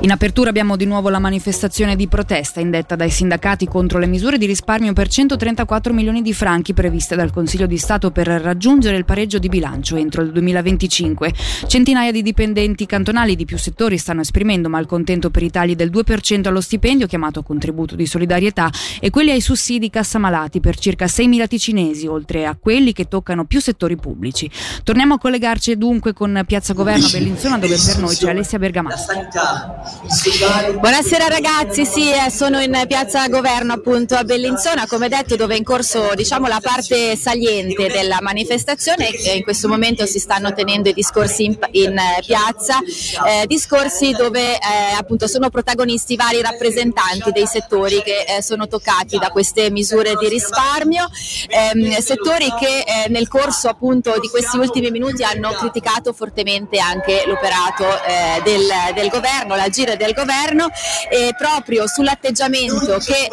In apertura abbiamo di nuovo la manifestazione di protesta indetta dai sindacati contro le misure di risparmio per 134 milioni di franchi previste dal Consiglio di Stato per raggiungere il pareggio di bilancio entro il 2025. Centinaia di dipendenti cantonali di più settori stanno esprimendo malcontento per i tagli del 2% allo stipendio, chiamato contributo di solidarietà, e quelli ai sussidi cassamalati per circa 6.000 ticinesi, oltre a quelli che toccano più settori pubblici. Torniamo a collegarci dunque con Piazza Governo a Bellinzona, dove per noi c'è Alessia Bergamasca. Buonasera ragazzi, sì, sono in Piazza Governo appunto a Bellinzona, come detto, dove è in corso la parte saliente della manifestazione. In questo momento si stanno tenendo i discorsi in piazza, discorsi dove appunto sono protagonisti vari rappresentanti dei settori che sono toccati da queste misure di risparmio, settori che nel corso appunto di questi ultimi minuti hanno criticato fortemente anche l'operato del governo, l'agire del governo, e proprio sull'atteggiamento che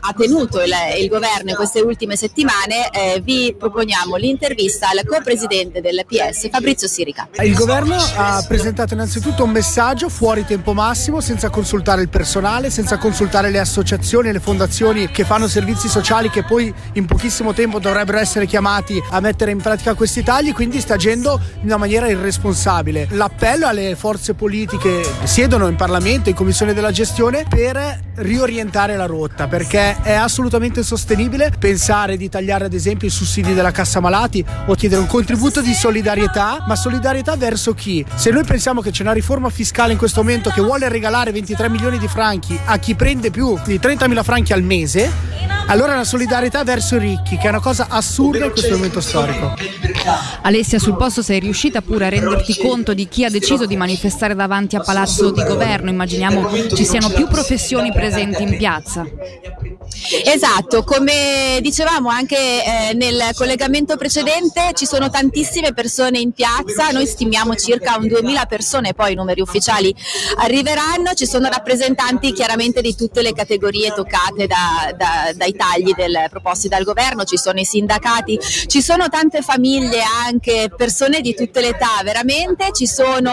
ha tenuto il governo in queste ultime settimane vi proponiamo l'intervista al co-presidente del PS, Fabrizio Sirica. Il governo ha presentato innanzitutto un messaggio fuori tempo massimo, senza consultare il personale, senza consultare le associazioni e le fondazioni che fanno servizi sociali, che poi in pochissimo tempo dovrebbero essere chiamati a mettere in pratica questi tagli, quindi sta agendo in una maniera irresponsabile. L'appello alle forze politiche siedono in Parlamento, in Commissione della Gestione, per riorientare la rotta, perché è assolutamente insostenibile pensare di tagliare ad esempio i sussidi della cassa malati o chiedere un contributo di solidarietà, ma solidarietà verso chi? Se noi pensiamo che c'è una riforma fiscale in questo momento che vuole regalare 23 milioni di franchi a chi prende più di 30.000 franchi al mese, allora la solidarietà verso i ricchi, che è una cosa assurda in questo momento storico. Alessia, sul posto sei riuscita pure a renderti conto di chi ha deciso di manifestare davanti a Palazzo di Governo. Immaginiamo ci siano più professioni presenti in piazza. Esatto, come dicevamo anche nel collegamento precedente, ci sono tantissime persone in piazza, noi stimiamo circa un 2.000 persone, poi i numeri ufficiali arriveranno. Ci sono rappresentanti chiaramente di tutte le categorie toccate dai tagli proposti dal governo, ci sono i sindacati, ci sono tante famiglie, anche persone di tutte le età, veramente. Ci sono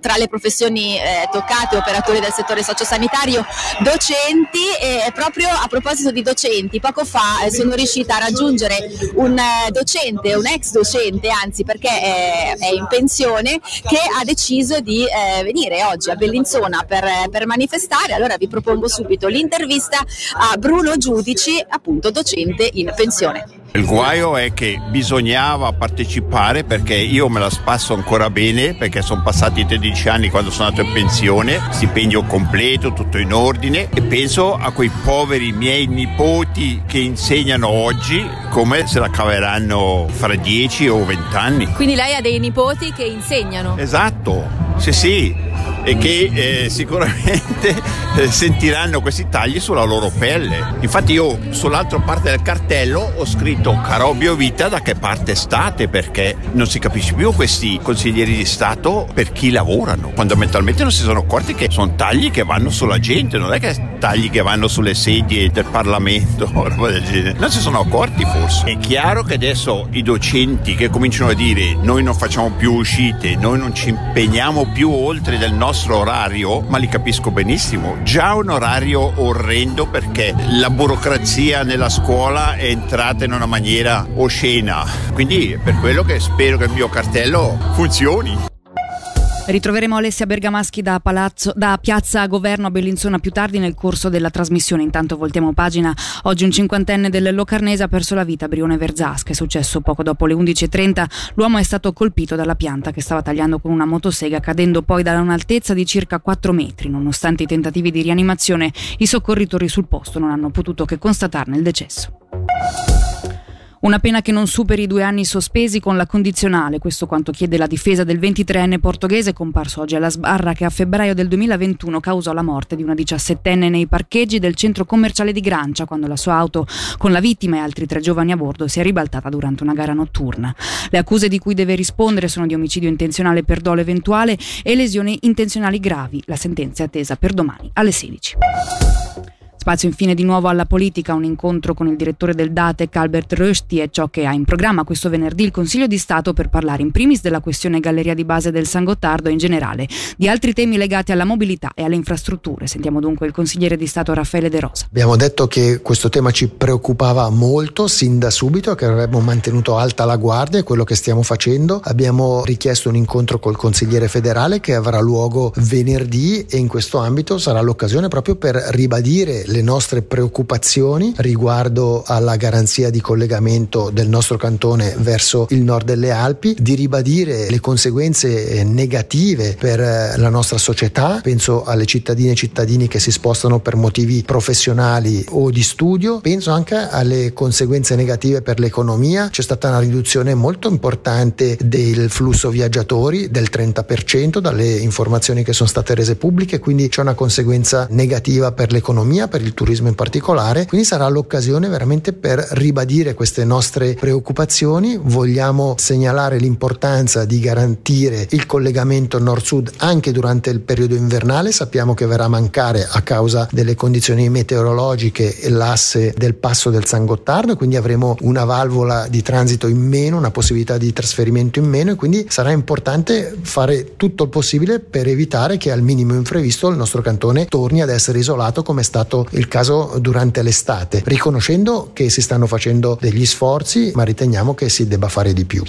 tra le professioni toccate operatori del settore sociosanitario, docenti, e proprio a proposito di docenti, poco fa sono riuscita a raggiungere un docente, un ex docente anzi, perché è in pensione, che ha deciso di venire oggi a Bellinzona per manifestare. Allora vi propongo subito l'intervista a Bruno Giudici, appunto docente in pensione. Il guaio è che bisognava partecipare, perché io me la spasso ancora bene, perché sono passati 13 anni quando sono andato in pensione, stipendio completo, tutto in ordine, e penso a quei poveri miei nipoti che insegnano oggi come se la caveranno fra 10 o 20 anni. Quindi lei ha dei nipoti che insegnano? Esatto, sì sì, e che sicuramente sentiranno questi tagli sulla loro pelle. Infatti io sull'altra parte del cartello ho scritto "Carobio Vita, da che parte state?", perché non si capisce più questi consiglieri di Stato per chi lavorano. Fondamentalmente non si sono accorti che sono tagli che vanno sulla gente, non è che tagli che vanno sulle sedie del Parlamento o roba del genere. Non si sono accorti forse. È chiaro che adesso i docenti che cominciano a dire "noi non facciamo più uscite, noi non ci impegniamo più oltre del nostro orario", ma li capisco benissimo, già un orario orrendo, perché la burocrazia nella scuola è entrata in una maniera oscena, quindi è per quello che spero che il mio cartello funzioni. Ritroveremo Alessia Bergamasca da Piazza Governo a Bellinzona più tardi nel corso della trasmissione. Intanto voltiamo pagina. Oggi un 50enne del Locarnese ha perso la vita a Brione Verzasca. È successo poco dopo le 11.30. L'uomo è stato colpito dalla pianta che stava tagliando con una motosega, cadendo poi da un'altezza di circa 4 metri. Nonostante i tentativi di rianimazione, i soccorritori sul posto non hanno potuto che constatarne il decesso. Una pena che non superi 2 anni sospesi con la condizionale, questo quanto chiede la difesa del 23enne portoghese comparso oggi alla sbarra, che a febbraio del 2021 causò la morte di una 17enne nei parcheggi del centro commerciale di Grancia, quando la sua auto con la vittima e altri 3 giovani a bordo si è ribaltata durante una gara notturna. Le accuse di cui deve rispondere sono di omicidio intenzionale per dolo eventuale e lesioni intenzionali gravi. La sentenza è attesa per domani alle 16. Spazio infine di nuovo alla politica, un incontro con il direttore del DATEC Albert Rösti è ciò che ha in programma questo venerdì il Consiglio di Stato per parlare in primis della questione galleria di base del San Gottardo e in generale di altri temi legati alla mobilità e alle infrastrutture. Sentiamo dunque il consigliere di Stato Raffaele De Rosa. Abbiamo detto che questo tema ci preoccupava molto sin da subito, che avremmo mantenuto alta la guardia, è quello che stiamo facendo. Abbiamo richiesto un incontro col consigliere federale che avrà luogo venerdì e in questo ambito sarà l'occasione proprio per ribadire le nostre preoccupazioni riguardo alla garanzia di collegamento del nostro cantone verso il nord delle Alpi, di ribadire le conseguenze negative per la nostra società. Penso alle cittadine e cittadini che si spostano per motivi professionali o di studio, penso anche alle conseguenze negative per l'economia. C'è stata una riduzione molto importante del flusso viaggiatori del 30% dalle informazioni che sono state rese pubbliche, quindi c'è una conseguenza negativa per l'economia, per il turismo in particolare, quindi sarà l'occasione veramente per ribadire queste nostre preoccupazioni. Vogliamo segnalare l'importanza di garantire il collegamento nord-sud anche durante il periodo invernale. Sappiamo che verrà a mancare a causa delle condizioni meteorologiche l'asse del passo del San Gottardo, quindi avremo una valvola di transito in meno, una possibilità di trasferimento in meno, e quindi sarà importante fare tutto il possibile per evitare che al minimo imprevisto il nostro cantone torni ad essere isolato come è stato il caso durante l'estate, riconoscendo che si stanno facendo degli sforzi, ma riteniamo che si debba fare di più.